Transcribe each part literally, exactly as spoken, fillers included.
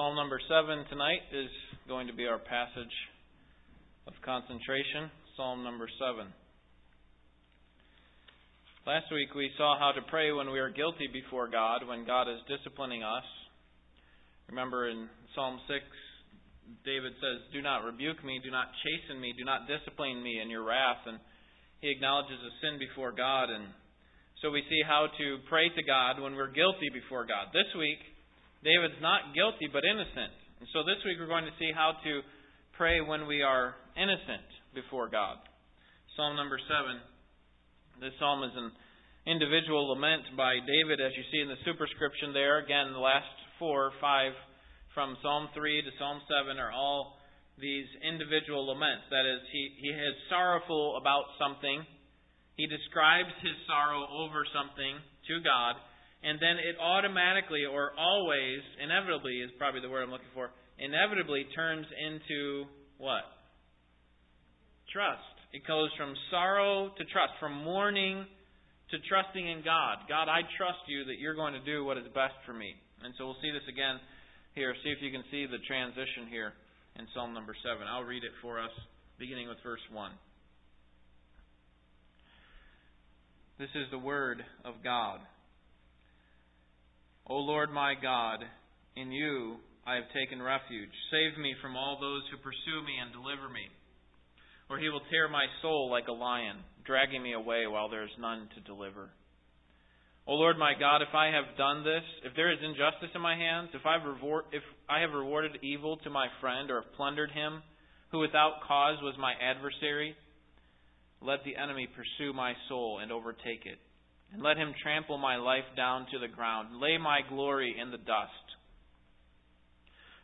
Psalm number seven tonight is going to be our passage of concentration, Psalm number seven. Last week we saw how to pray when we are guilty before God, when God is disciplining us. Remember in Psalm six, David says, "Do not rebuke me, do not chasten me, do not discipline me in your wrath." And he acknowledges a sin before God. And so we see how to pray to God when we're guilty before God. This week, David's not guilty but innocent. And so this week we're going to see how to pray when we are innocent before God. Psalm number seven. This psalm is an individual lament by David, as you see in the superscription there. Again, the last four or five from Psalm three to Psalm seven are all these individual laments. That is, he, he is sorrowful about something. He describes his sorrow over something to God. And then it automatically, or always, inevitably is probably the word I'm looking for, inevitably turns into what? Trust. It goes from sorrow to trust, from mourning to trusting in God. God, I trust you that you're going to do what is best for me. And so we'll see this again here. See if you can see the transition here in Psalm number seven. I'll read it for us, beginning with verse one. This is the word of God. O Lord my God, in you I have taken refuge. Save me from all those who pursue me and deliver me. Or he will tear my soul like a lion, dragging me away while there is none to deliver. O Lord my God, if I have done this, if there is injustice in my hands, if I have, reward, if I have rewarded evil to my friend or have plundered him, who without cause was my adversary, let the enemy pursue my soul and overtake it, and let him trample my life down to the ground, and lay my glory in the dust.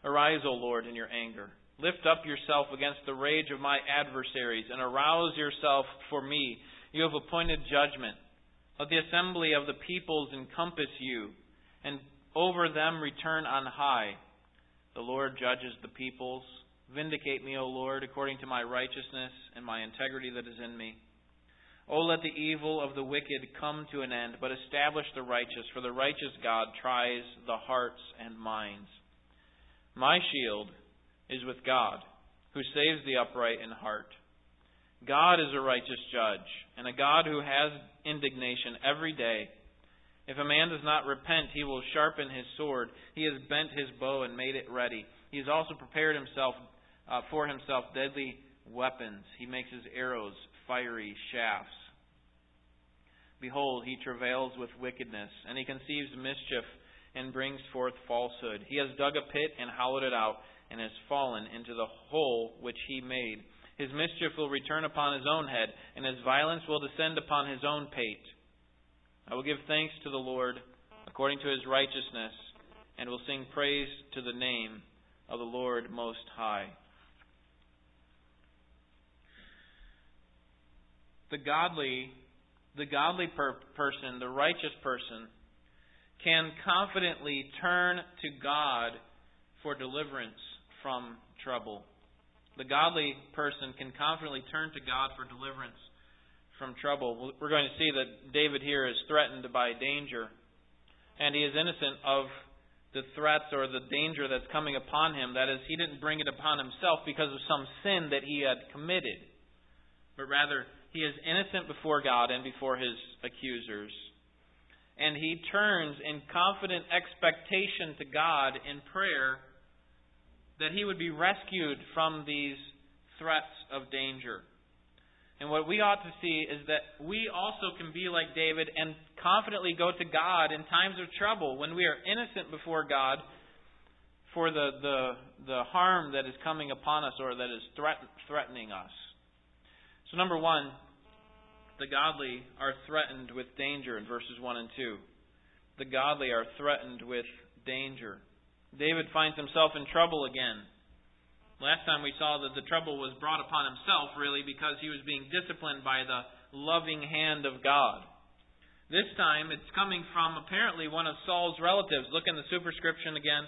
Arise, O Lord, in your anger. Lift up yourself against the rage of my adversaries and arouse yourself for me. You have appointed judgment. Let the assembly of the peoples encompass you, and over them return on high. The Lord judges the peoples. Vindicate me, O Lord, according to my righteousness and my integrity that is in me. O let the evil of the wicked come to an end, but establish the righteous, for the righteous God tries the hearts and minds. My shield is with God, who saves the upright in heart. God is a righteous judge, and a God who has indignation every day. If a man does not repent, he will sharpen his sword. He has bent his bow and made it ready. He has also prepared himself uh, for himself deadly weapons. He makes his arrows fiery shafts. Behold, he travails with wickedness, and he conceives mischief and brings forth falsehood. He has dug a pit and hollowed it out, and has fallen into the hole which he made. His mischief will return upon his own head, and his violence will descend upon his own pate. I will give thanks to the Lord according to his righteousness, and will sing praise to the name of the Lord Most High. The godly, the godly per- person, the righteous person, can confidently turn to God for deliverance from trouble. The godly person can confidently turn to God for deliverance from trouble. We're going to see that David here is threatened by danger, and he is innocent of the threats or the danger that's coming upon him. That is, he didn't bring it upon himself because of some sin that he had committed, but rather he is innocent before God and before his accusers. And he turns in confident expectation to God in prayer that he would be rescued from these threats of danger. And what we ought to see is that we also can be like David and confidently go to God in times of trouble when we are innocent before God for the, the, the harm that is coming upon us or that is threat, threatening us. So number one, the godly are threatened with danger in verses one and two. The godly are threatened with danger. David finds himself in trouble again. Last time we saw that the trouble was brought upon himself, really, because he was being disciplined by the loving hand of God. This time, it's coming from, apparently, one of Saul's relatives. Look in the superscription again,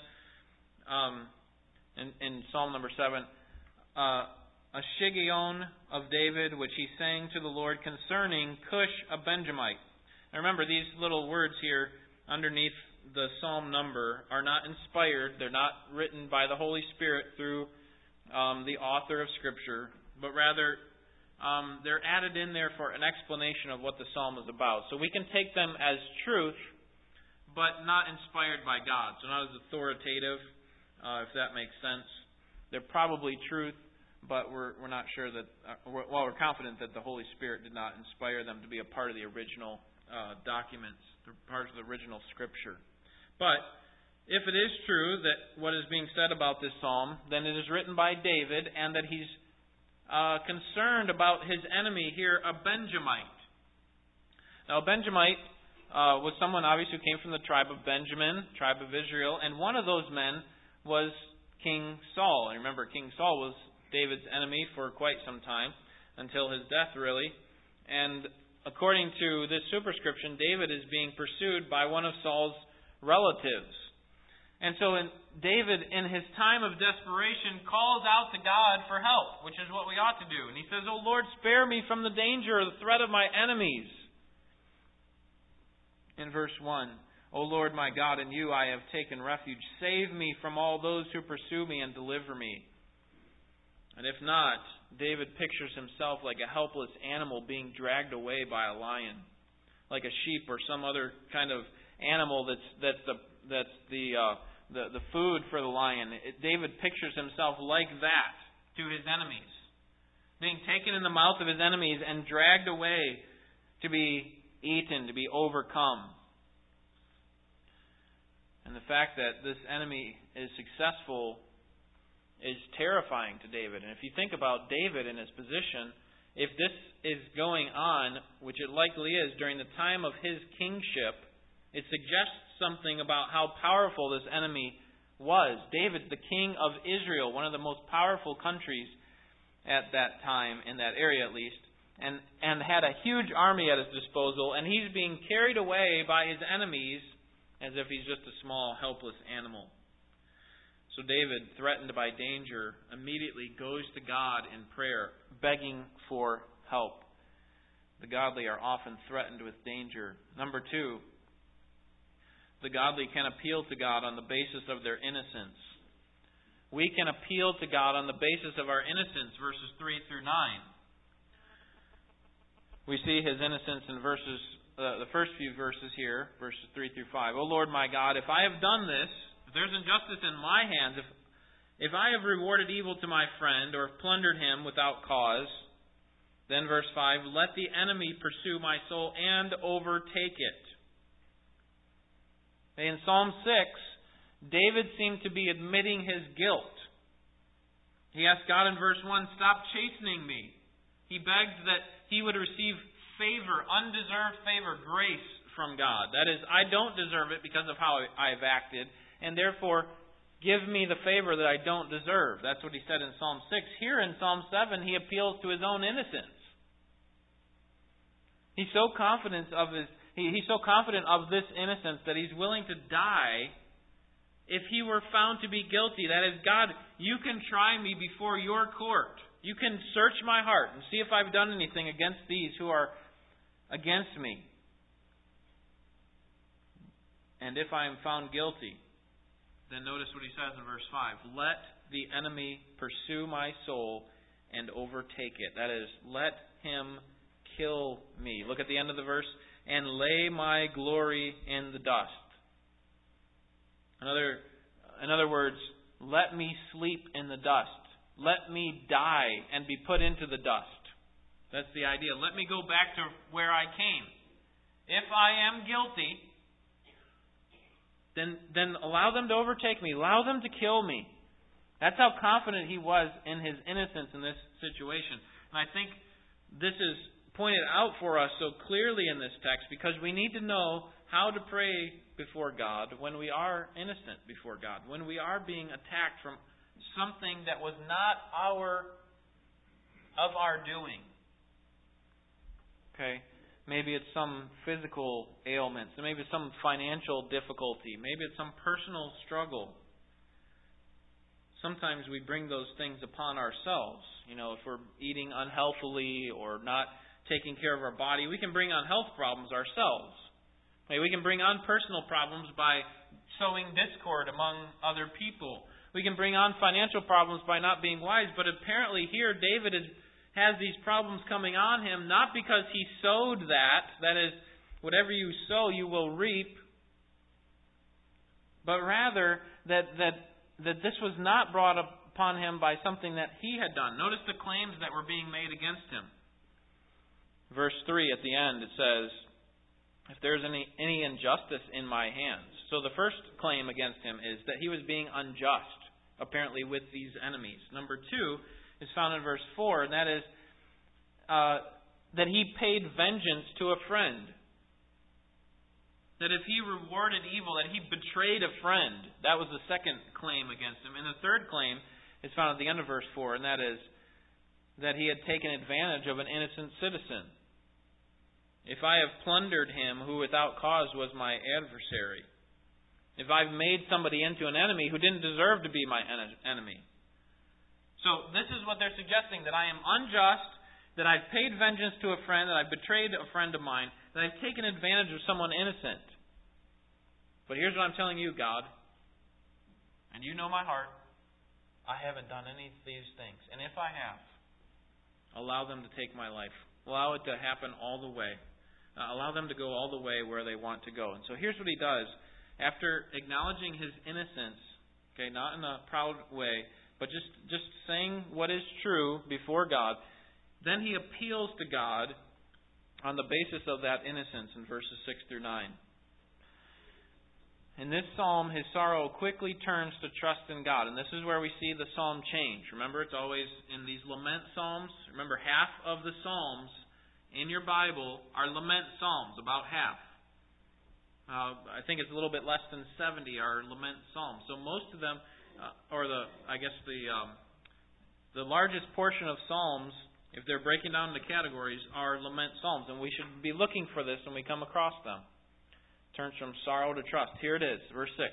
um, in, in Psalm number seven. Uh, a shigion of David, which he sang to the Lord concerning Cush, a Benjamite. Now remember, these little words here underneath the psalm number are not inspired. They're not written by the Holy Spirit through um, the author of Scripture, but rather um, they're added in there for an explanation of what the psalm is about. So we can take them as truth, but not inspired by God. So not as authoritative, uh, if that makes sense. They're probably truth, but we're we're not sure that, uh, we're, well, we're confident that the Holy Spirit did not inspire them to be a part of the original uh, documents, part of the original Scripture. But if it is true that what is being said about this psalm, then it is written by David, and that he's uh, concerned about his enemy here, a Benjamite. Now, a Benjamite uh, was someone obviously who came from the tribe of Benjamin, tribe of Israel, and one of those men was King Saul. And remember, King Saul was David's enemy for quite some time, until his death, really. And according to this superscription, David is being pursued by one of Saul's relatives. And so in David, in his time of desperation, calls out to God for help, which is what we ought to do. And he says, "O Lord, spare me from the danger or the threat of my enemies." In verse one, "O Lord, my God, in you I have taken refuge. Save me from all those who pursue me and deliver me." And if not, David pictures himself like a helpless animal being dragged away by a lion, like a sheep or some other kind of animal that's that's the that's the uh, the, the food for the lion. It, David pictures himself like that to his enemies, being taken in the mouth of his enemies and dragged away to be eaten, to be overcome. And the fact that this enemy is successful is terrifying to David. And if you think about David in his position, if this is going on, which it likely is, during the time of his kingship, it suggests something about how powerful this enemy was. David, the king of Israel, one of the most powerful countries at that time, in that area at least, and, and had a huge army at his disposal, and he's being carried away by his enemies as if he's just a small, helpless animal. So David, threatened by danger, immediately goes to God in prayer, begging for help. The godly are often threatened with danger. Number two, the godly can appeal to God on the basis of their innocence. We can appeal to God on the basis of our innocence, verses three through nine. We see his innocence in verses, uh, the first few verses here, verses three through five. "O Lord my God, if I have done this, if there's injustice in my hands, if if I have rewarded evil to my friend or have plundered him without cause," then verse five, "let the enemy pursue my soul and overtake it." In Psalm six, David seemed to be admitting his guilt. He asked God in verse one, "Stop chastening me." He begged that he would receive favor, undeserved favor, grace from God. That is, I don't deserve it because of how I've acted, and therefore, give me the favor that I don't deserve. That's what he said in Psalm six. Here in Psalm seven, he appeals to his own innocence. He's so confident of his he, he's so confident of this innocence that he's willing to die if he were found to be guilty. That is, God, you can try me before your court. You can search my heart and see if I've done anything against these who are against me. And if I am found guilty, then notice what he says in verse five. "Let the enemy pursue my soul and overtake it." That is, let him kill me. Look at the end of the verse. "And lay my glory in the dust." In other, in other words, let me sleep in the dust. Let me die and be put into the dust. That's the idea. Let me go back to where I came. If I am guilty, Then, then allow them to overtake me. Allow them to kill me. That's how confident he was in his innocence in this situation. And I think this is pointed out for us so clearly in this text because we need to know how to pray before God when we are innocent before God, when we are being attacked from something that was not our, of our doing. Okay? Maybe it's some physical ailments. Maybe it's some financial difficulty. Maybe it's some personal struggle. Sometimes we bring those things upon ourselves. You know, if we're eating unhealthily or not taking care of our body, we can bring on health problems ourselves. We can bring on personal problems by sowing discord among other people. We can bring on financial problems by not being wise. But apparently here David is, has these problems coming on him, not because he sowed that. That is, whatever you sow, you will reap. But rather, that that that this was not brought upon him by something that he had done. Notice the claims that were being made against him. Verse three at the end, it says, if there is any, any injustice in my hands. So the first claim against him is that he was being unjust, apparently, with these enemies. Number two is found in verse four, and that is uh, that he paid vengeance to a friend. That if he rewarded evil, that he betrayed a friend. That was the second claim against him. And the third claim is found at the end of verse four, and that is that he had taken advantage of an innocent citizen. If I have plundered him who without cause was my adversary. If I've made somebody into an enemy who didn't deserve to be my enemy. So this is what they're suggesting, that I am unjust, that I've paid vengeance to a friend, that I've betrayed a friend of mine, that I've taken advantage of someone innocent. But here's what I'm telling you, God, and you know my heart, I haven't done any of these things. And if I have, allow them to take my life. Allow it to happen all the way. Uh, allow them to go all the way where they want to go. And so here's what he does. After acknowledging his innocence, okay, not in a proud way, but just, just saying what is true before God, then he appeals to God on the basis of that innocence in verses six through nine. In this psalm, his sorrow quickly turns to trust in God. And this is where we see the psalm change. Remember, it's always in these lament psalms. Remember, half of the psalms in your Bible are lament psalms, about half. Uh, I think it's a little bit less than seventy are lament psalms. So most of them, uh, or the I guess the um, the largest portion of psalms, if they're breaking down into categories, are lament psalms. And we should be looking for this when we come across them. It turns from sorrow to trust. Here it is, verse six.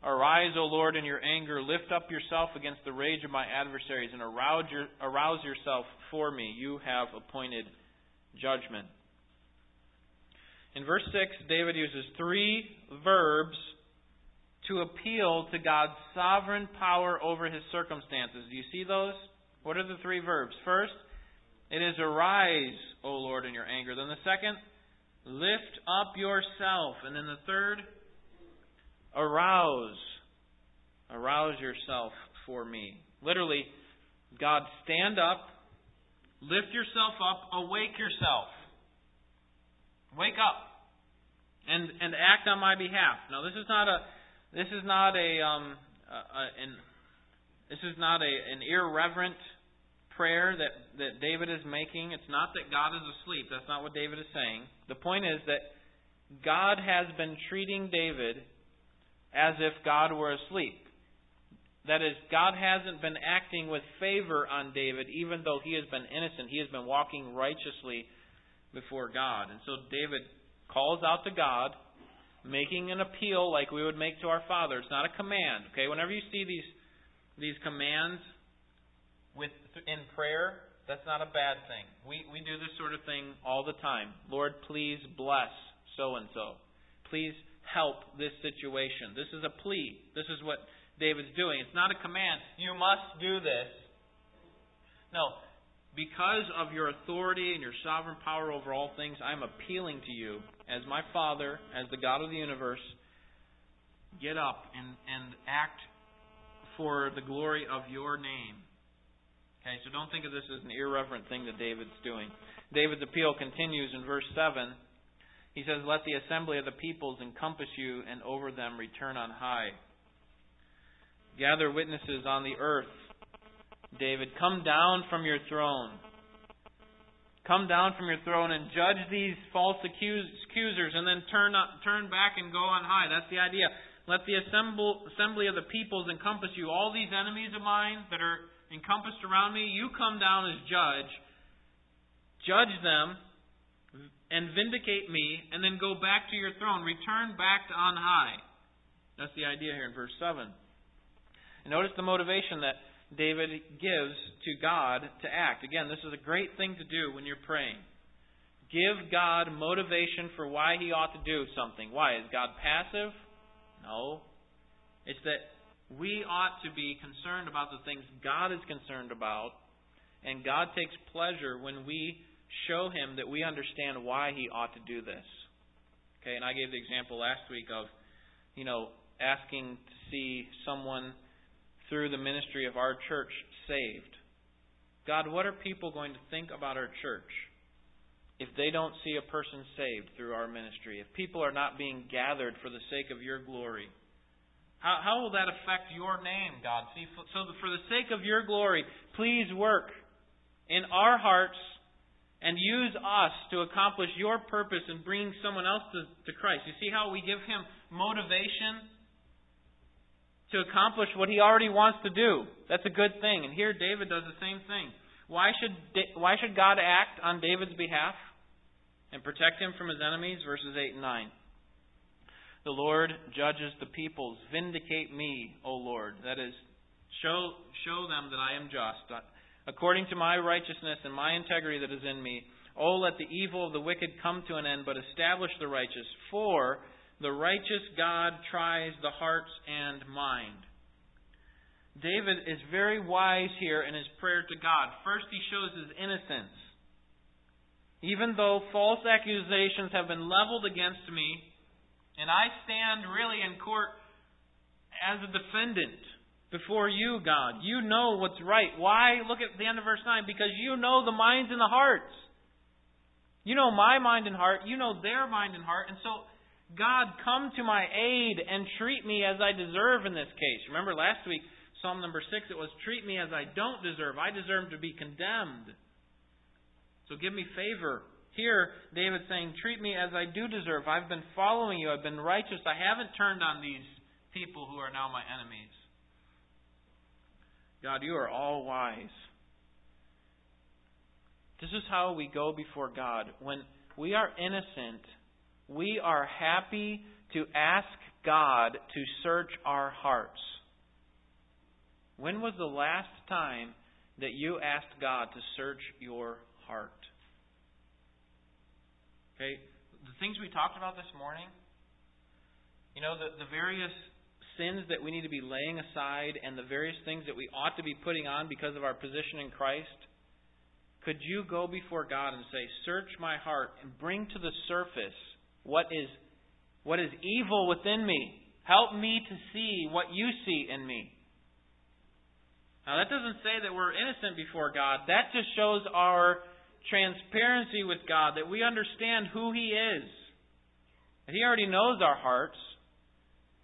Arise, O Lord, in your anger. Lift up yourself against the rage of my adversaries and arouse, your, arouse yourself for me. You have appointed judgment. In verse six, David uses three verbs to appeal to God's sovereign power over his circumstances. Do you see those? What are the three verbs? First, it is arise, O Lord, in your anger. Then the second, lift up yourself. And then the third, arouse. Arouse yourself for me. Literally, God, stand up, lift yourself up, awake yourself. Wake up and and act on my behalf. Now, this is not a this is not a um a, an this is not a an irreverent prayer that, that David is making. It's not that God is asleep. That's not what David is saying. The point is that God has been treating David as if God were asleep. That is, God hasn't been acting with favor on David, even though he has been innocent. He has been walking righteously before God. And so David calls out to God, making an appeal like we would make to our Father. It's not a command. Okay, whenever you see these these commands With, in prayer, that's not a bad thing. We we do this sort of thing all the time. Lord, please bless so-and-so. Please help this situation. This is a plea. This is what David's doing. It's not a command. You must do this. No. Because of your authority and your sovereign power over all things, I'm appealing to you as my Father, as the God of the universe. Get up and, and act for the glory of your name. Okay, so don't think of this as an irreverent thing that David's doing. David's appeal continues in verse seven. He says, let the assembly of the peoples encompass you, and over them return on high. Gather witnesses on the earth. David, come down from your throne. Come down from your throne and judge these false accusers, and then turn up, turn back and go on high. That's the idea. Let the assembly of the peoples encompass you. All these enemies of mine that are encompassed around me, you come down as judge, judge them, and vindicate me, and then go back to your throne. Return back to on high. That's the idea here in verse seven. And notice the motivation that David gives to God to act. Again, this is a great thing to do when you're praying. Give God motivation for why He ought to do something. Why? Is God passive? No. It's that we ought to be concerned about the things God is concerned about, and God takes pleasure when we show Him that we understand why He ought to do this. Okay, and I gave the example last week of, you know, asking to see someone through the ministry of our church saved. God, what are people going to think about our church if they don't see a person saved through our ministry? If people are not being gathered for the sake of your glory, how, how will that affect your name, God? See, so for the sake of your glory, please work in our hearts and use us to accomplish your purpose and bring someone else to, to Christ. You see how we give Him motivation to accomplish what He already wants to do. That's a good thing. And here David does the same thing. Why should why should God act on David's behalf and protect him from his enemies? Verses eight and nine. The Lord judges the peoples. Vindicate me, O Lord. That is, show show them that I am just. According to my righteousness and my integrity that is in me, O let the evil of the wicked come to an end, but establish the righteous. For the righteous God tries the hearts and mind. David is very wise here in his prayer to God. First, he shows his innocence. Even though false accusations have been leveled against me, and I stand really in court as a defendant before you, God. You know what's right. Why? Look at the end of verse nine. Because you know the minds and the hearts. You know my mind and heart. You know their mind and heart. And so, God, come to my aid and treat me as I deserve in this case. Remember last week, Psalm number six, it was, treat me as I don't deserve. I deserve to be condemned. So give me favor. Here, David's saying, treat me as I do deserve. I've been following you. I've been righteous. I haven't turned on these people who are now my enemies. God, you are all wise. This is how we go before God. When we are innocent, we are happy to ask God to search our hearts. When was the last time that you asked God to search your heart? Okay, the things we talked about this morning, you know, the, the various sins that we need to be laying aside and the various things that we ought to be putting on because of our position in Christ, could you go before God and say, search my heart and bring to the surface What is what is evil within me? Help me to see what you see in me. Now that doesn't say that we're innocent before God. That just shows our transparency with God, that we understand who He is. That He already knows our hearts,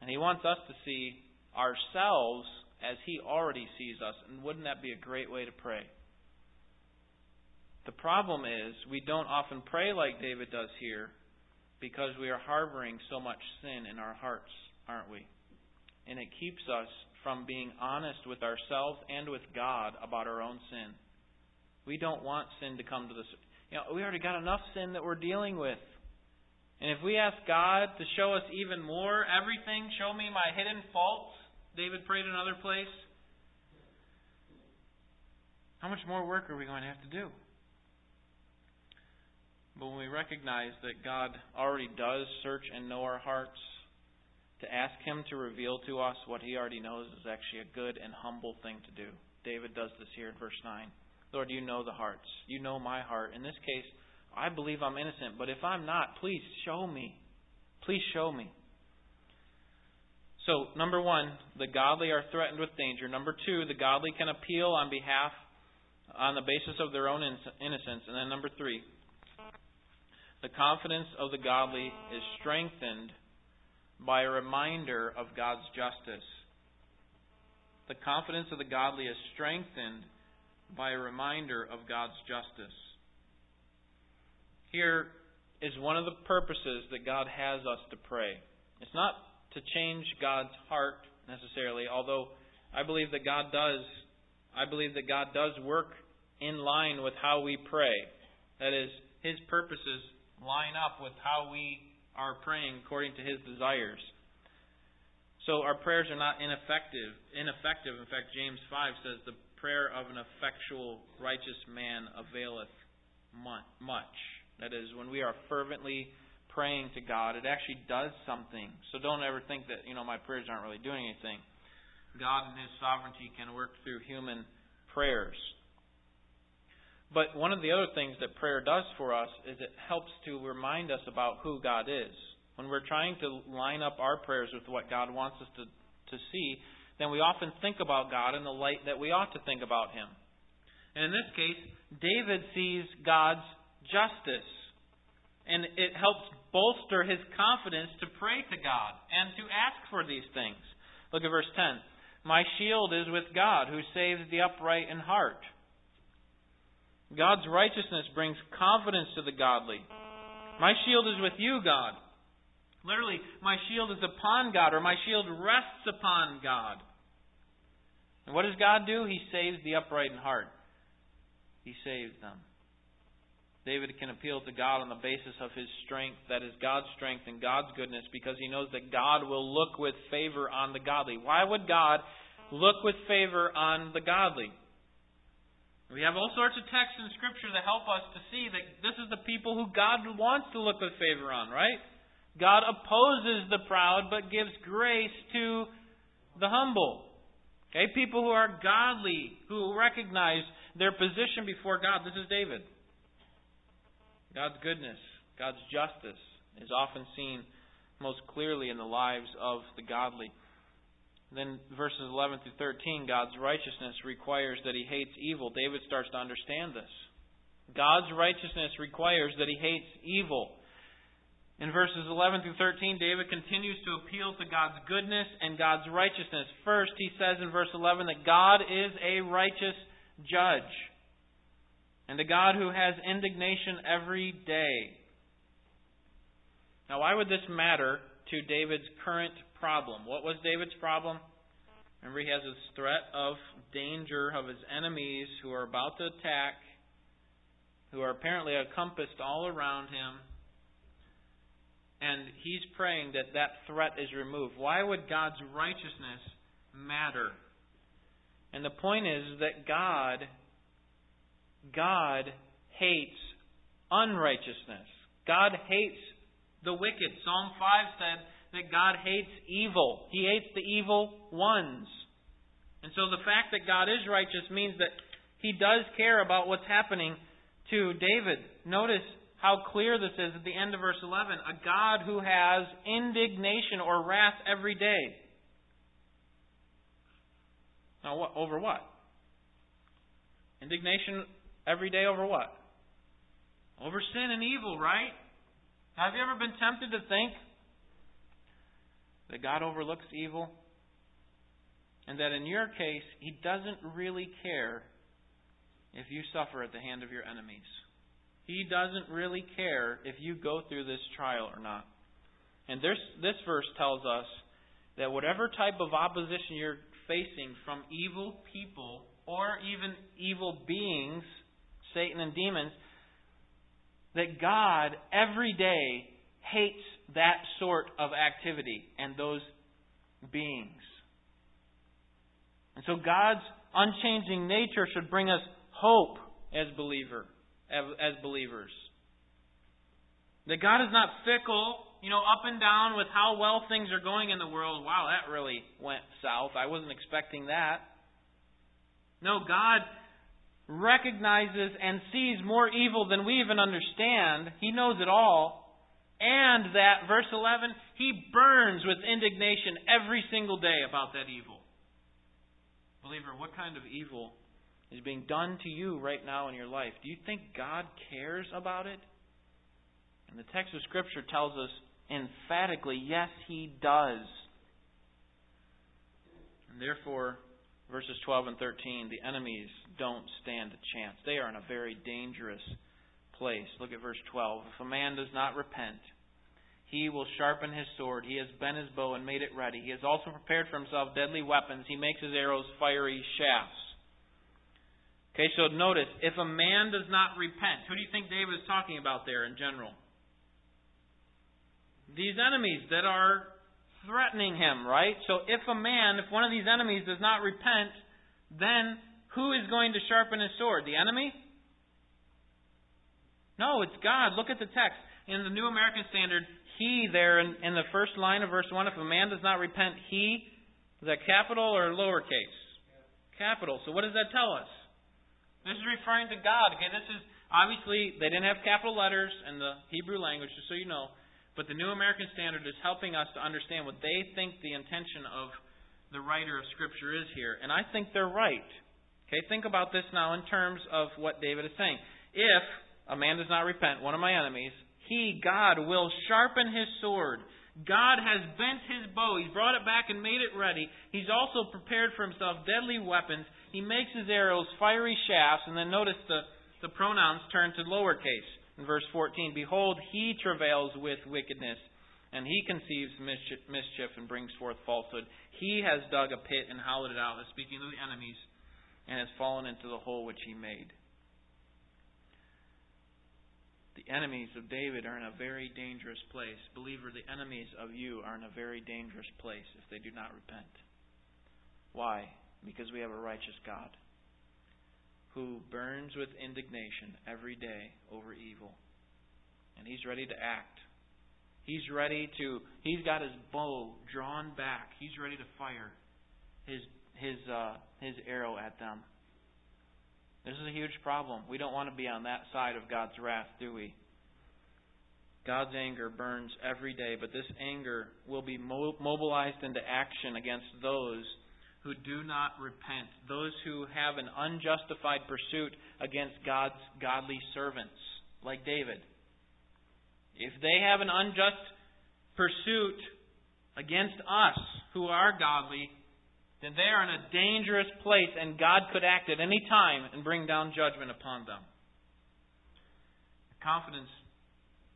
and He wants us to see ourselves as He already sees us. And wouldn't that be a great way to pray? The problem is we don't often pray like David does here, because we are harboring so much sin in our hearts, aren't we? And it keeps us from being honest with ourselves and with God about our own sin. We don't want sin to come to this. You know, we already got enough sin that we're dealing with. And if we ask God to show us even more, everything, show me my hidden faults, David prayed in another place, how much more work are we going to have to do? But when we recognize that God already does search and know our hearts, to ask Him to reveal to us what He already knows is actually a good and humble thing to do. David does this here in verse nine. Lord, you know the hearts. You know my heart. In this case, I believe I'm innocent, but if I'm not, please show me. Please show me. So, number one, the godly are threatened with danger. Number two, the godly can appeal on behalf, on the basis of their own innocence. And then number three, the confidence of the godly is strengthened by a reminder of God's justice. The confidence of the godly is strengthened by a reminder of God's justice. Here is one of the purposes that God has us to pray. It's not to change God's heart necessarily, although I believe that God does, I believe that God does work in line with how we pray. That is, His purposes line up with how we are praying according to His desires. So our prayers are not ineffective. Ineffective. In fact, James five says, the prayer of an effectual righteous man availeth much. That is, when we are fervently praying to God, it actually does something. So don't ever think that, you know, my prayers aren't really doing anything. God in His sovereignty can work through human prayers. But one of the other things that prayer does for us is it helps to remind us about who God is. When we're trying to line up our prayers with what God wants us to, to see, then we often think about God in the light that we ought to think about Him. And in this case, David sees God's justice. And it helps bolster his confidence to pray to God and to ask for these things. Look at verse ten. My shield is with God, who saves the upright in heart. God's righteousness brings confidence to the godly. My shield is with you, God. Literally, my shield is upon God, or my shield rests upon God. And what does God do? He saves the upright in heart. He saves them. David can appeal to God on the basis of his strength, that is God's strength and God's goodness, because he knows that God will look with favor on the godly. Why would God look with favor on the godly? We have all sorts of texts in Scripture that help us to see that this is the people who God wants to look with favor on, right? God opposes the proud, but gives grace to the humble. Okay, people who are godly, who recognize their position before God. This is David. God's goodness, God's justice is often seen most clearly in the lives of the godly. Then verses eleven through thirteen, God's righteousness requires that He hates evil. David starts to understand this. God's righteousness requires that He hates evil. In verses eleven through thirteen, David continues to appeal to God's goodness and God's righteousness. First, he says in verse eleven that God is a righteous judge, and a God who has indignation every day. Now, why would this matter to David's current problem? What was David's problem? Remember, he has this threat of danger of his enemies who are about to attack, who are apparently encompassed all around him, and he's praying that that threat is removed. Why would God's righteousness matter? And the point is that God, God hates unrighteousness. God hates the wicked. Psalm five said that God hates evil. He hates the evil ones. And so the fact that God is righteous means that He does care about what's happening to David. Notice how clear this is at the end of verse eleven. A God who has indignation or wrath every day. Now, what, over what? Indignation every day over what? Over sin and evil, right? Have you ever been tempted to think that God overlooks evil? And that in your case, He doesn't really care if you suffer at the hand of your enemies. He doesn't really care if you go through this trial or not. And this, this verse tells us that whatever type of opposition you're facing from evil people or even evil beings, Satan and demons, that God every day hates that sort of activity and those beings. And so God's unchanging nature should bring us hope as believer, as believers. That God is not fickle, you know, up and down with how well things are going in the world. Wow, that really went south. I wasn't expecting that. No, God recognizes and sees more evil than we even understand. He knows it all. And that, verse eleven, He burns with indignation every single day about that evil. Believer, what kind of evil is being done to you right now in your life? Do you think God cares about it? And the text of Scripture tells us emphatically, yes, He does. And therefore, verses twelve and thirteen, the enemies don't stand a chance. They are in a very dangerous place. Look at verse twelve. If a man does not repent, he will sharpen his sword. He has bent his bow and made it ready. He has also prepared for himself deadly weapons. He makes his arrows fiery shafts. Okay, so notice, if a man does not repent, who do you think David is talking about there in general? These enemies that are threatening him, right? So if a man, if one of these enemies does not repent, then who is going to sharpen his sword? The enemy? No, it's God. Look at the text. In the New American Standard, he there in, in the first line of verse one, if a man does not repent, he, is that capital or lowercase? Capital. So what does that tell us? This is referring to God. Okay, this is, obviously, they didn't have capital letters in the Hebrew language, just so you know. But the New American Standard is helping us to understand what they think the intention of the writer of Scripture is here. And I think they're right. Okay, think about this now in terms of what David is saying. If a man does not repent, one of my enemies, he, God, will sharpen his sword. God has bent his bow. He's brought it back and made it ready. He's also prepared for himself deadly weapons. He makes his arrows fiery shafts. And then notice the, the pronouns turn to lowercase. In verse fourteen, behold, he travails with wickedness, and he conceives mischief, mischief and brings forth falsehood. He has dug a pit and hollowed it out, speaking of the enemies, and has fallen into the hole which he made. The enemies of David are in a very dangerous place. Believer, the enemies of you are in a very dangerous place if they do not repent. Why? Because we have a righteous God who burns with indignation every day over evil. And He's ready to act. He's ready to, He's got His bow drawn back. He's ready to fire His His uh, His arrow at them. This is a huge problem. We don't want to be on that side of God's wrath, do we? God's anger burns every day, but this anger will be mo- mobilized into action against those who do not repent, those who have an unjustified pursuit against God's godly servants, like David. If they have an unjust pursuit against us, who are godly, then they are in a dangerous place, and God could act at any time and bring down judgment upon them. The confidence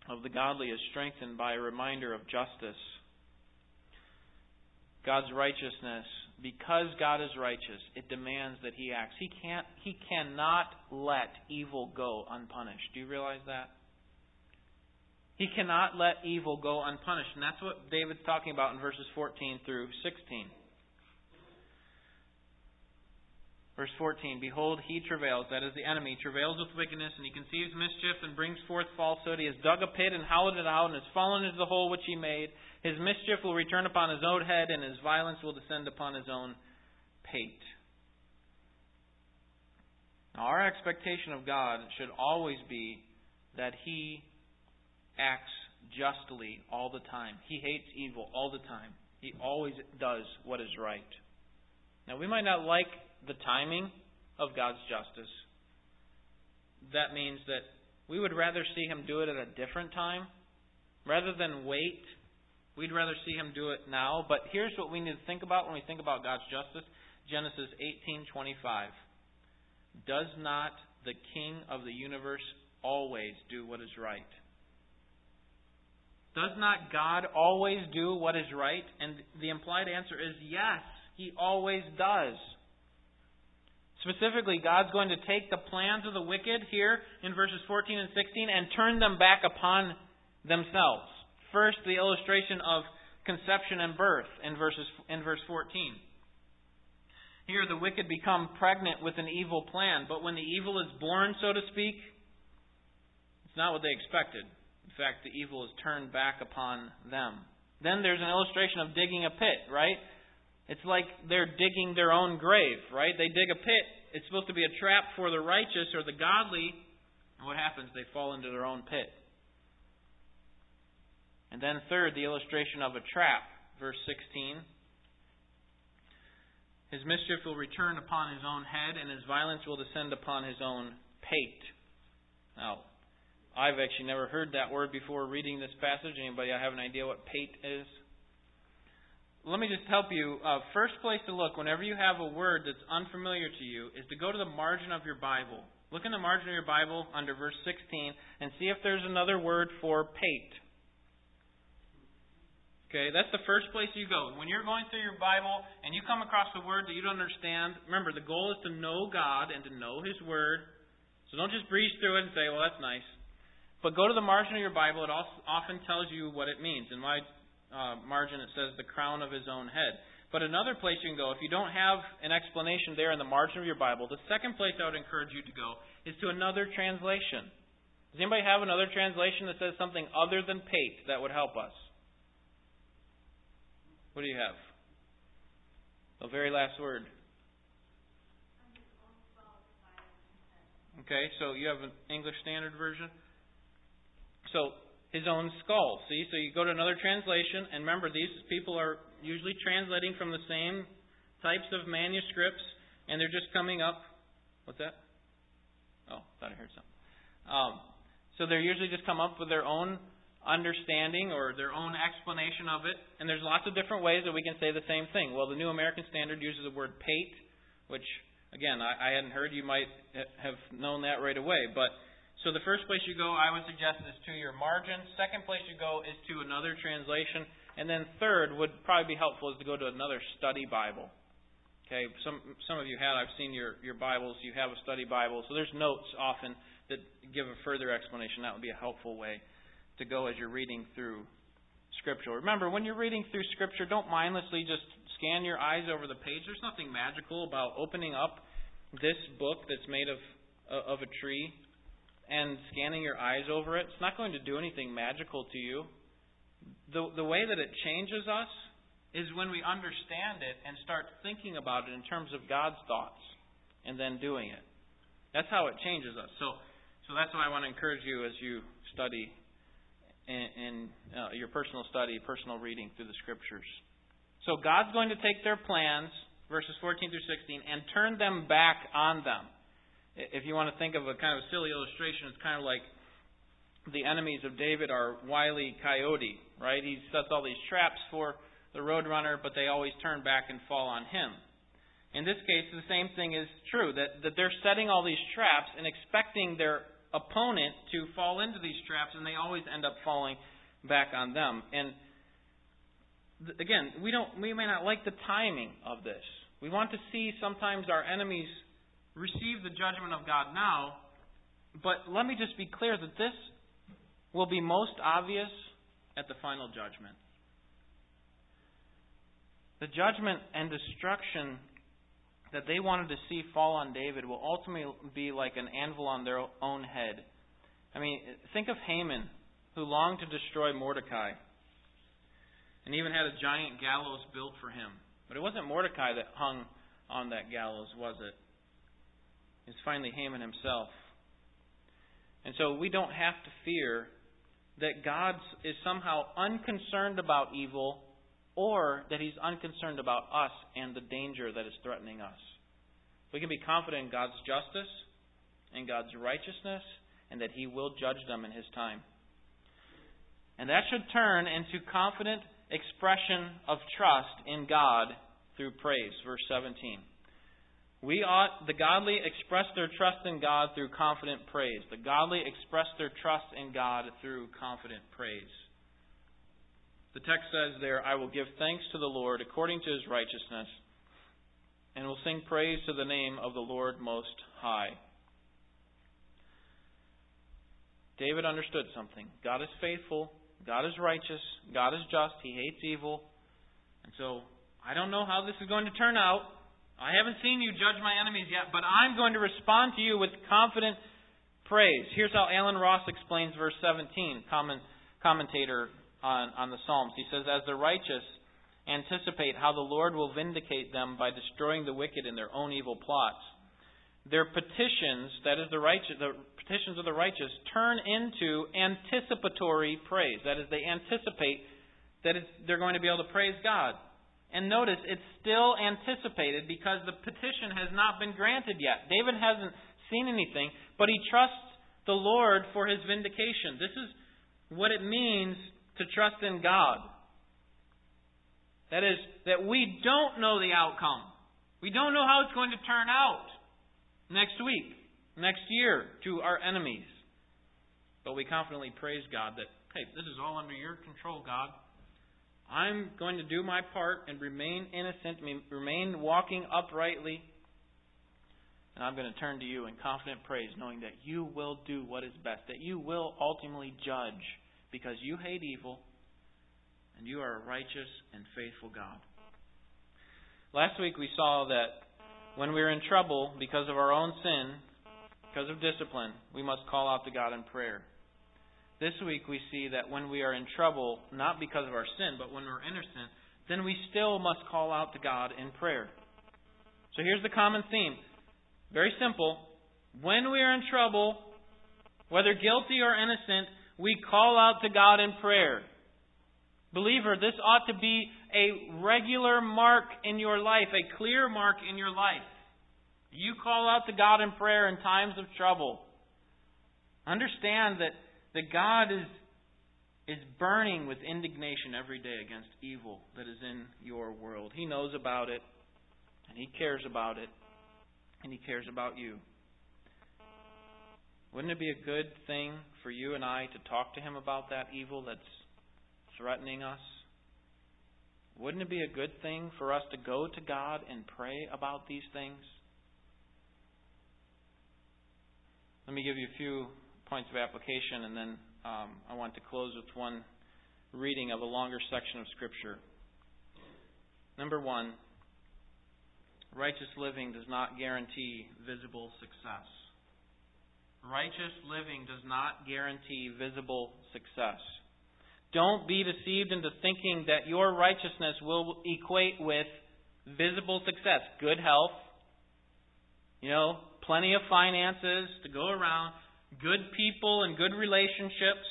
of the godly is strengthened by a reminder of justice. God's righteousness, because God is righteous, it demands that He acts. He can't, He cannot let evil go unpunished. Do you realize that? He cannot let evil go unpunished. And that's what David's talking about in verses fourteen through sixteen. Verse fourteen, behold, he travails, that is the enemy, travails with wickedness, and he conceives mischief and brings forth falsehood. He has dug a pit and hollowed it out and has fallen into the hole which he made. His mischief will return upon his own head, and his violence will descend upon his own pate. Now, our expectation of God should always be that He acts justly all the time. He hates evil all the time. He always does what is right. Now, we might not like the timing of God's justice. That means that we would rather see Him do it at a different time. Rather than wait, we'd rather see Him do it now. But here's what we need to think about when we think about God's justice. Genesis eighteen twenty-five. Does not the King of the universe always do what is right? Does not God always do what is right? And the implied answer is yes, He always does. Specifically, God's going to take the plans of the wicked here in verses fourteen and sixteen and turn them back upon themselves. First, the illustration of conception and birth in verses in verse fourteen. Here, the wicked become pregnant with an evil plan, but when the evil is born, so to speak, it's not what they expected. In fact, the evil is turned back upon them. Then there's an illustration of digging a pit, right? It's like they're digging their own grave, right? They dig a pit. It's supposed to be a trap for the righteous or the godly. And what happens? They fall into their own pit. And then third, the illustration of a trap. Verse sixteen. His mischief will return upon his own head, and his violence will descend upon his own pate. Now, I've actually never heard that word before reading this passage. Anybody have an idea what pate is? Let me just help you. Uh, first place to look whenever you have a word that's unfamiliar to you is to go to the margin of your Bible. Look in the margin of your Bible under verse sixteen and see if there's another word for pate. Okay, that's the first place you go. When you're going through your Bible and you come across a word that you don't understand, remember, the goal is to know God and to know His Word. So don't just breeze through it and say, well, that's nice. But go to the margin of your Bible. It often tells you what it means. In my Uh, margin, it says the crown of his own head. But another place you can go, if you don't have an explanation there in the margin of your Bible, the second place I would encourage you to go is to another translation. Does anybody have another translation that says something other than pate that would help us? What do you have? The very last word. Okay, so you have an English Standard Version. So, his own skull. See, so you go to another translation, and remember, these people are usually translating from the same types of manuscripts, and they're just coming up. What's that? Oh, thought I heard something. Um, so they're usually just come up with their own understanding or their own explanation of it. And there's lots of different ways that we can say the same thing. Well, the New American Standard uses the word pate, which, again, I, I hadn't heard. You might have known that right away. But so the first place you go, I would suggest, is to your margin. Second place you go is to another translation. And then third would probably be helpful is to go to another study Bible. Okay, some some of you had, I've seen your, your Bibles, you have a study Bible. So there's notes often that give a further explanation. That would be a helpful way to go as you're reading through Scripture. Remember, when you're reading through Scripture, don't mindlessly just scan your eyes over the page. There's nothing magical about opening up this book that's made of uh, of a tree and scanning your eyes over it. It's not going to do anything magical to you. The the way that it changes us is when we understand it and start thinking about it in terms of God's thoughts and then doing it. That's how it changes us. So so that's why I want to encourage you as you study in, in uh, your personal study, personal reading through the Scriptures. So God's going to take their plans, verses fourteen through sixteen, and turn them back on them. If you want to think of a kind of silly illustration, it's kind of like the enemies of David are Wile E. Coyote, right? He sets all these traps for the roadrunner, but they always turn back and fall on him. In this case, the same thing is true, that, that they're setting all these traps and expecting their opponent to fall into these traps, and they always end up falling back on them. And th- again, we don't, we may not like the timing of this. We want to see sometimes our enemies receive the judgment of God now, but let me just be clear that this will be most obvious at the final judgment. The judgment and destruction that they wanted to see fall on David will ultimately be like an anvil on their own head. I mean, think of Haman, who longed to destroy Mordecai, and even had a giant gallows built for him. But it wasn't Mordecai that hung on that gallows, was it? It's finally Haman himself. And so we don't have to fear that God is somehow unconcerned about evil, or that He's unconcerned about us and the danger that is threatening us. We can be confident in God's justice and God's righteousness, and that He will judge them in His time. And that should turn into confident expression of trust in God through praise. Verse seventeen. We ought, the godly express their trust in God through confident praise. The godly express their trust in God through confident praise. The text says there, I will give thanks to the Lord according to His righteousness, and will sing praise to the name of the Lord Most High. David understood something. God is faithful. God is righteous. God is just. He hates evil. And so, I don't know how this is going to turn out. I haven't seen you judge my enemies yet, but I'm going to respond to you with confident praise. Here's how Alan Ross explains verse seventeen, comment, commentator On, on the Psalms. He says, as the righteous anticipate how the Lord will vindicate them by destroying the wicked in their own evil plots, their petitions, that is the righteous, the petitions of the righteous, turn into anticipatory praise. That is, they anticipate that it's, they're going to be able to praise God. And notice, it's still anticipated because the petition has not been granted yet. David hasn't seen anything, but he trusts the Lord for his vindication. This is what it means to trust in God. That is, that we don't know the outcome. We don't know how it's going to turn out next week, next year to our enemies. But we confidently praise God that, hey, this is all under your control, God. I'm going to do my part and remain innocent, remain walking uprightly. And I'm going to turn to you in confident praise, knowing that you will do what is best, that you will ultimately judge, because you hate evil, and you are a righteous and faithful God. Last week we saw that when we are in trouble because of our own sin, because of discipline, we must call out to God in prayer. This week we see that when we are in trouble, not because of our sin, but when we're innocent, then we still must call out to God in prayer. So here's the common theme. Very simple. When we are in trouble, whether guilty or innocent, we call out to God in prayer. Believer, this ought to be a regular mark in your life, a clear mark in your life. You call out to God in prayer in times of trouble. Understand that, that God is, is burning with indignation every day against evil that is in your world. He knows about it, and He cares about it, and He cares about you. Wouldn't it be a good thing for you and I to talk to Him about that evil that's threatening us? Wouldn't it be a good thing for us to go to God and pray about these things? Let me give you a few points of application, and then um, I want to close with one reading of a longer section of Scripture. Number one, righteous living does not guarantee visible success. Righteous living does not guarantee visible success. Don't be deceived into thinking that your righteousness will equate with visible success, good health, you know, plenty of finances to go around, good people and good relationships.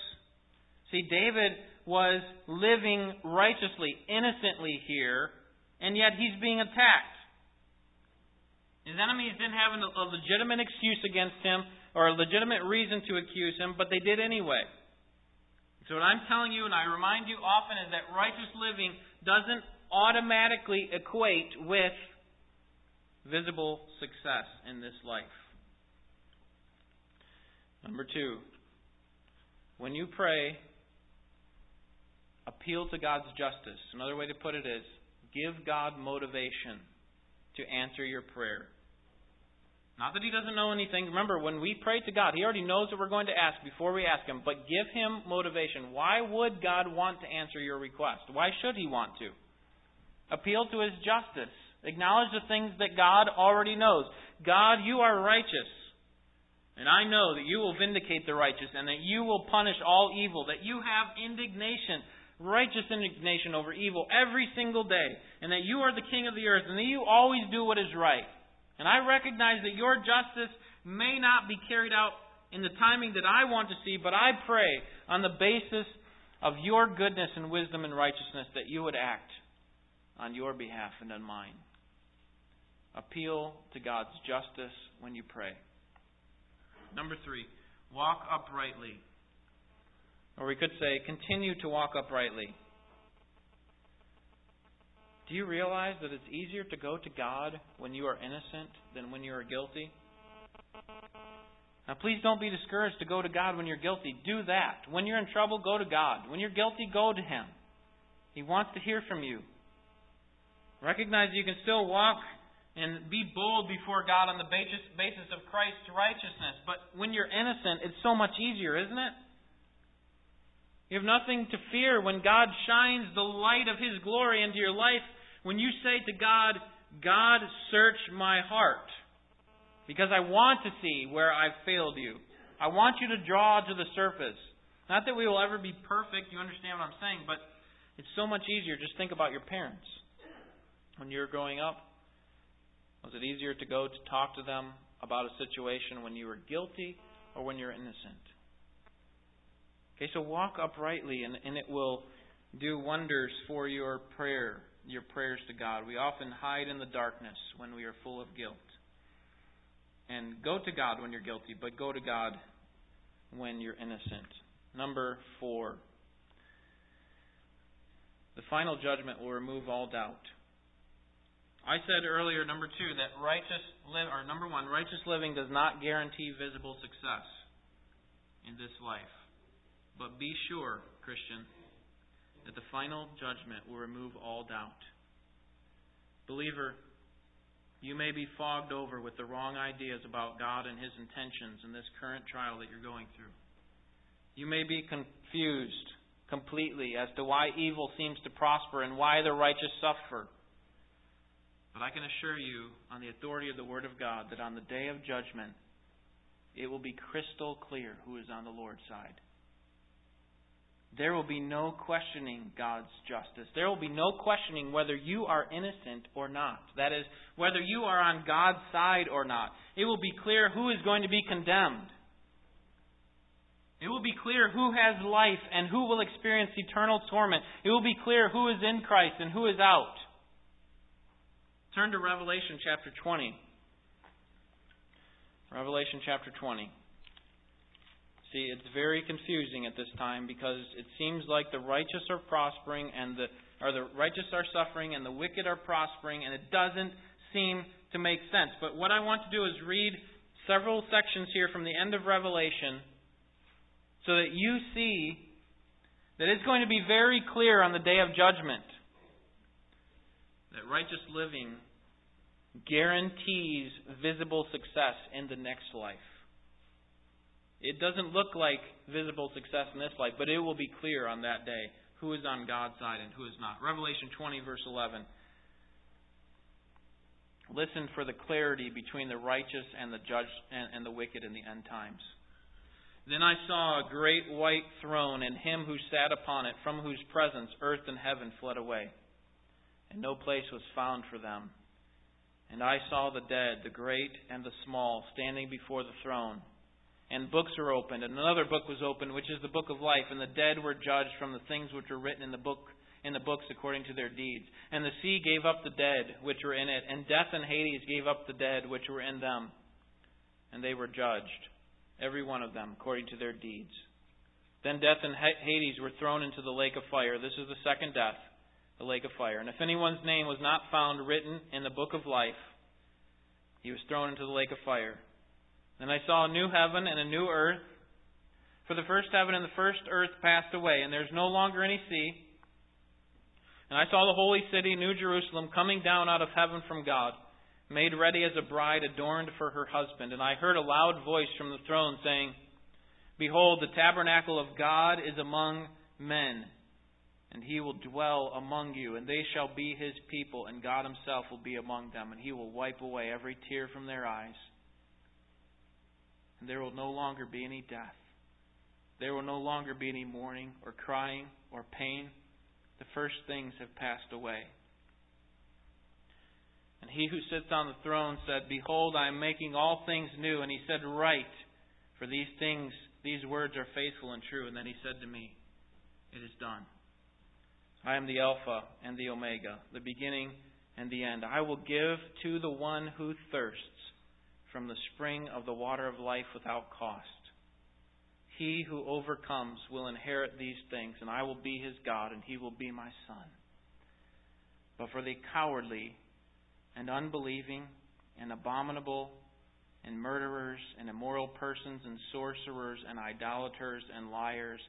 See, David was living righteously, innocently here, and yet he's being attacked. His enemies didn't have a legitimate excuse against him, or a legitimate reason to accuse him, but they did anyway. So what I'm telling you, and I remind you often, is that righteous living doesn't automatically equate with visible success in this life. Number two, when you pray, appeal to God's justice. Another way to put it is, give God motivation to answer your prayer. Not that He doesn't know anything. Remember, when we pray to God, He already knows what we're going to ask before we ask Him. But give Him motivation. Why would God want to answer your request? Why should He want to? Appeal to His justice. Acknowledge the things that God already knows. God, You are righteous. And I know that You will vindicate the righteous and that You will punish all evil. That You have indignation, righteous indignation over evil every single day. And that You are the King of the earth and that You always do what is right. And I recognize that Your justice may not be carried out in the timing that I want to see, but I pray on the basis of Your goodness and wisdom and righteousness that You would act on Your behalf and on mine. Appeal to God's justice when you pray. Number three, walk uprightly. Or we could say, continue to walk uprightly. Do you realize that it's easier to go to God when you are innocent than when you are guilty? Now, please don't be discouraged to go to God when you're guilty. Do that. When you're in trouble, go to God. When you're guilty, go to Him. He wants to hear from you. Recognize you can still walk and be bold before God on the basis of Christ's righteousness. But when you're innocent, it's so much easier, isn't it? You have nothing to fear when God shines the light of His glory into your life. When you say to God, God, search my heart, because I want to see where I've failed You. I want You to draw to the surface. Not that we will ever be perfect, you understand what I'm saying, but it's so much easier. Just think about your parents. When you were growing up, was it easier to go to talk to them about a situation when you were guilty or when you were innocent? Okay, so walk uprightly, and, and it will do wonders for your prayer, your prayers to God. We often hide in the darkness when we are full of guilt. And go to God when you're guilty, but go to God when you're innocent. Number four, the final judgment will remove all doubt. I said earlier, number two, that righteous live or number one, righteous living does not guarantee visible success in this life. But be sure, Christian, that the final judgment will remove all doubt. Believer, you may be fogged over with the wrong ideas about God and His intentions in this current trial that you're going through. You may be confused completely as to why evil seems to prosper and why the righteous suffer. But I can assure you, on the authority of the Word of God, that on the day of judgment, it will be crystal clear who is on the Lord's side. There will be no questioning God's justice. There will be no questioning whether you are innocent or not. That is, whether you are on God's side or not. It will be clear who is going to be condemned. It will be clear who has life and who will experience eternal torment. It will be clear who is in Christ and who is out. Turn to Revelation chapter twenty. Revelation chapter twenty. See, it's very confusing at this time because it seems like the righteous are prospering and the or the righteous are suffering and the wicked are prospering, and it doesn't seem to make sense. But what I want to do is read several sections here from the end of Revelation so that you see that it's going to be very clear on the day of judgment that righteous living guarantees visible success in the next life. It doesn't look like visible success in this life, but it will be clear on that day who is on God's side and who is not. Revelation twenty, verse eleven. Listen for the clarity between the righteous and the judge and, and the wicked in the end times. Then I saw a great white throne and him who sat upon it, from whose presence earth and heaven fled away, and no place was found for them. And I saw the dead, the great and the small, standing before the throne. And books were opened, and another book was opened, which is the book of life. And the dead were judged from the things which were written in the book, in the books according to their deeds. And the sea gave up the dead which were in it, and death and Hades gave up the dead which were in them. And they were judged, every one of them, according to their deeds. Then death and Hades were thrown into the lake of fire. This is the second death, the lake of fire. And if anyone's name was not found written in the book of life, he was thrown into the lake of fire. Then I saw a new heaven and a new earth, for the first heaven and the first earth passed away, and there's no longer any sea. And I saw the holy city, New Jerusalem, coming down out of heaven from God, made ready as a bride adorned for her husband. And I heard a loud voice from the throne saying, "Behold, the tabernacle of God is among men, and he will dwell among you, and they shall be his people, and God himself will be among them, and he will wipe away every tear from their eyes. And there will no longer be any death. There will no longer be any mourning or crying or pain. The first things have passed away." And he who sits on the throne said, "Behold, I am making all things new." And he said, "Write, for these things, these words are faithful and true." And then he said to me, "It is done. I am the Alpha and the Omega, the beginning and the end. I will give to the one who thirsts from the spring of the water of life without cost. He who overcomes will inherit these things, and I will be his God, and he will be my son. But for the cowardly and unbelieving and abominable and murderers and immoral persons and sorcerers and idolaters and liars,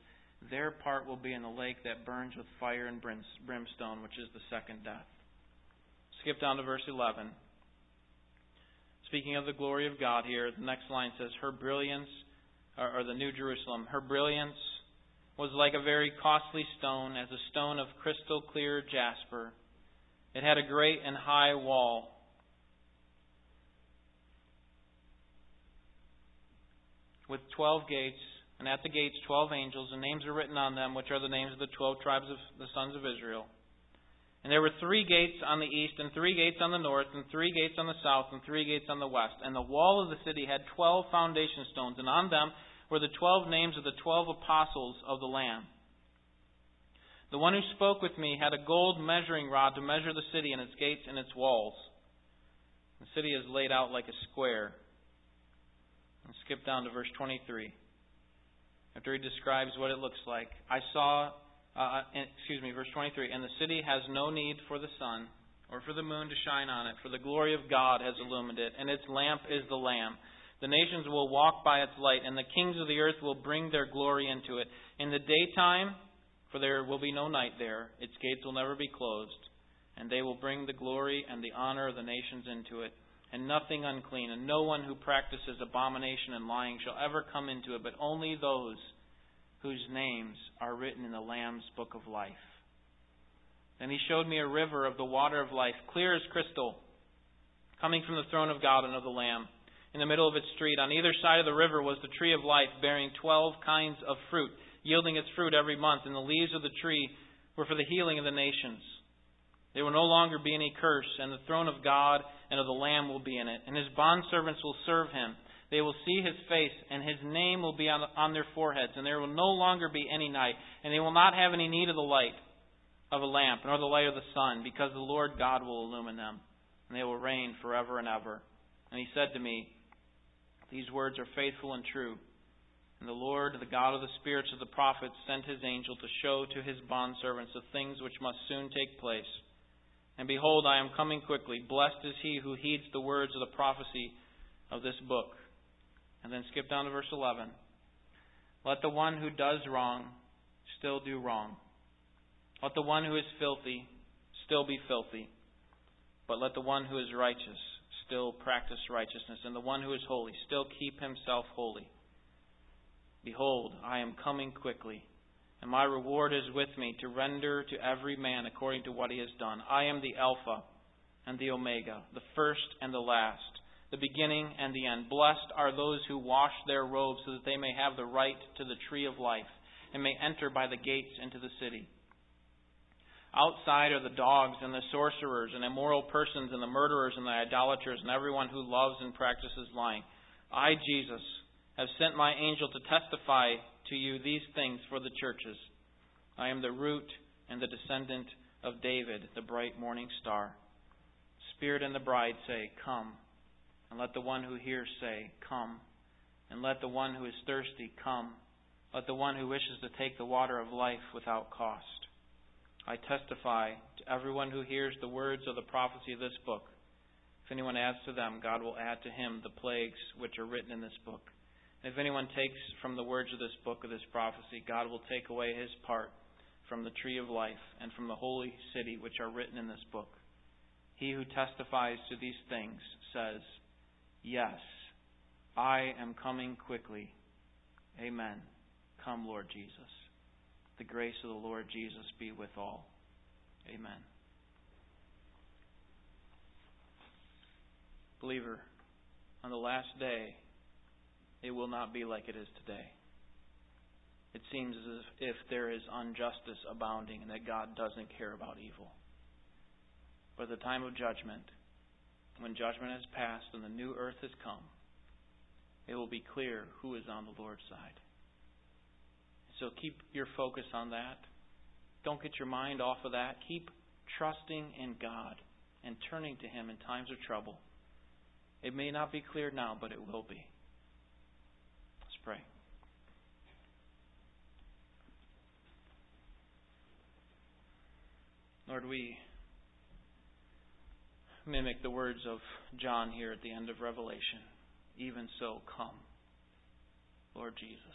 their part will be in the lake that burns with fire and brimstone, which is the second death." Skip down to verse eleven. Speaking of the glory of God here, the next line says, "Her brilliance," or, or the New Jerusalem, "her brilliance was like a very costly stone, as a stone of crystal clear jasper. It had a great and high wall." With twelve gates, and at the gates twelve angels, and names are written on them, which are the names of the twelve tribes of the sons of Israel. And there were three gates on the east, and three gates on the north, and three gates on the south, and three gates on the west. And the wall of the city had twelve foundation stones, and on them were the twelve names of the twelve apostles of the Lamb. The one who spoke with me had a gold measuring rod to measure the city and its gates and its walls. The city is laid out like a square. Let's skip down to verse twenty-three. After he describes what it looks like, I saw... Uh, excuse me, verse twenty-three. "And the city has no need for the sun or for the moon to shine on it, for the glory of God has illumined it, and its lamp is the Lamb. The nations will walk by its light, and the kings of the earth will bring their glory into it. In the daytime, for there will be no night there, its gates will never be closed, and they will bring the glory and the honor of the nations into it. And nothing unclean, and no one who practices abomination and lying shall ever come into it, but only those whose names are written in the Lamb's book of life." Then he showed me a river of the water of life, clear as crystal, coming from the throne of God and of the Lamb. In the middle of its street, on either side of the river, was the tree of life, bearing twelve kinds of fruit, yielding its fruit every month. And the leaves of the tree were for the healing of the nations. There will no longer be any curse, and the throne of God and of the Lamb will be in it. And His bondservants will serve Him. They will see His face, and His name will be on, on their foreheads. And there will no longer be any night, and they will not have any need of the light of a lamp, nor the light of the sun, because the Lord God will illumine them, and they will reign forever and ever. And He said to me, "These words are faithful and true. And the Lord, the God of the spirits of the prophets, sent His angel to show to His bondservants the things which must soon take place. And behold, I am coming quickly. Blessed is he who heeds the words of the prophecy of this book." And then skip down to verse eleven. "Let the one who does wrong still do wrong. Let the one who is filthy still be filthy. But let the one who is righteous still practice righteousness, and the one who is holy still keep himself holy. Behold, I am coming quickly, and my reward is with me to render to every man according to what he has done. I am the Alpha and the Omega, the first and the last, the beginning and the end. Blessed are those who wash their robes so that they may have the right to the tree of life and may enter by the gates into the city. Outside are the dogs and the sorcerers and immoral persons and the murderers and the idolaters and everyone who loves and practices lying. I, Jesus, have sent my angel to testify to you these things for the churches. I am the root and the descendant of David, the bright morning star. Spirit and the bride say, 'Come.' And let the one who hears say, 'Come.' And let the one who is thirsty come. Let the one who wishes to take the water of life without cost. I testify to everyone who hears the words of the prophecy of this book. If anyone adds to them, God will add to him the plagues which are written in this book. And if anyone takes from the words of this book of this prophecy, God will take away his part from the tree of life and from the holy city which are written in this book." He who testifies to these things says, "Yes, I am coming quickly. Amen. Come, Lord Jesus." The grace of the Lord Jesus be with all. Amen. Believer, on the last day, it will not be like it is today. It seems as if there is injustice abounding and that God doesn't care about evil. But at the time of judgment, when judgment has passed and the new earth has come, it will be clear who is on the Lord's side. So keep your focus on that. Don't get your mind off of that. Keep trusting in God and turning to Him in times of trouble. It may not be clear now, but it will be. Let's pray. Lord, we mimic the words of John here at the end of Revelation. "Even so, come, Lord Jesus."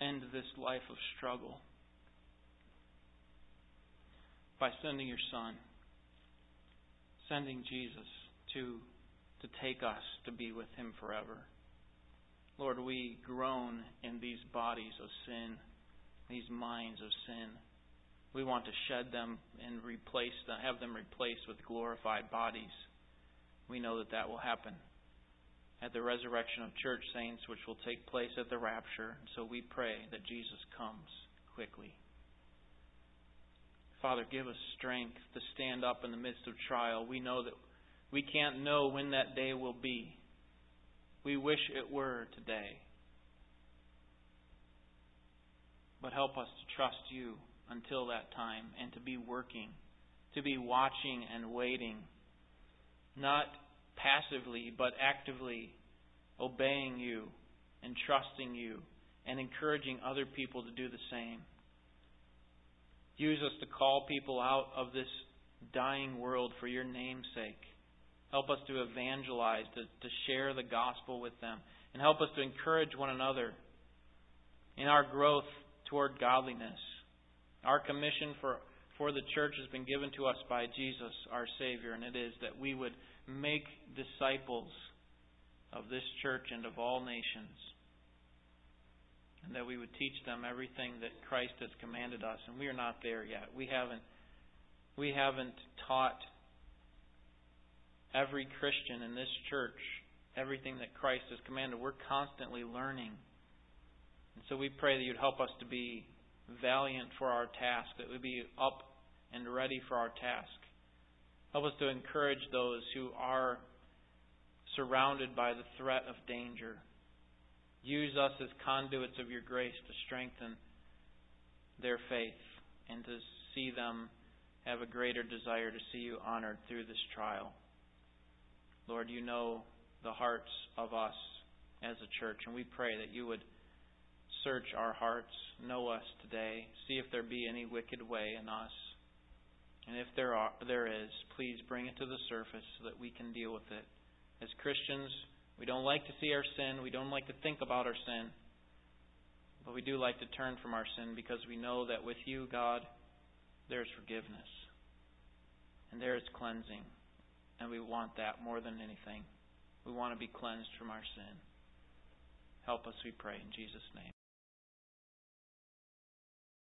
End this life of struggle by sending your Son, sending Jesus to, to take us to be with Him forever. Lord, we groan in these bodies of sin, these minds of sin. We want to shed them and replace them, have them replaced with glorified bodies. We know that that will happen at the resurrection of church saints, which will take place at the rapture. So we pray that Jesus comes quickly. Father, give us strength to stand up in the midst of trial. We know that we can't know when that day will be. We wish it were today. But help us to trust you until that time and to be working, to be watching and waiting. Not passively, but actively obeying you and trusting you and encouraging other people to do the same. Use us to call people out of this dying world for your name's sake. Help us to evangelize, to, to share the gospel with them, and help us to encourage one another in our growth toward godliness. Our commission for, for the church has been given to us by Jesus, our Savior, and it is that we would make disciples of this church and of all nations, and that we would teach them everything that Christ has commanded us. And we are not there yet. We haven't we haven't taught every Christian in this church everything that Christ has commanded. We're constantly learning. And so we pray that You'd help us to be valiant for our task, that we'd be up and ready for our task. Help us to encourage those who are surrounded by the threat of danger. Use us as conduits of Your grace to strengthen their faith and to see them have a greater desire to see You honored through this trial. Lord, You know the hearts of us as a church, and we pray that You would search our hearts, know us today, see if there be any wicked way in us. And if there are, there is, please bring it to the surface so that we can deal with it. As Christians, we don't like to see our sin. We don't like to think about our sin. But we do like to turn from our sin because we know that with You, God, there is forgiveness. And there is cleansing. And we want that more than anything. We want to be cleansed from our sin. Help us, we pray, in Jesus' name.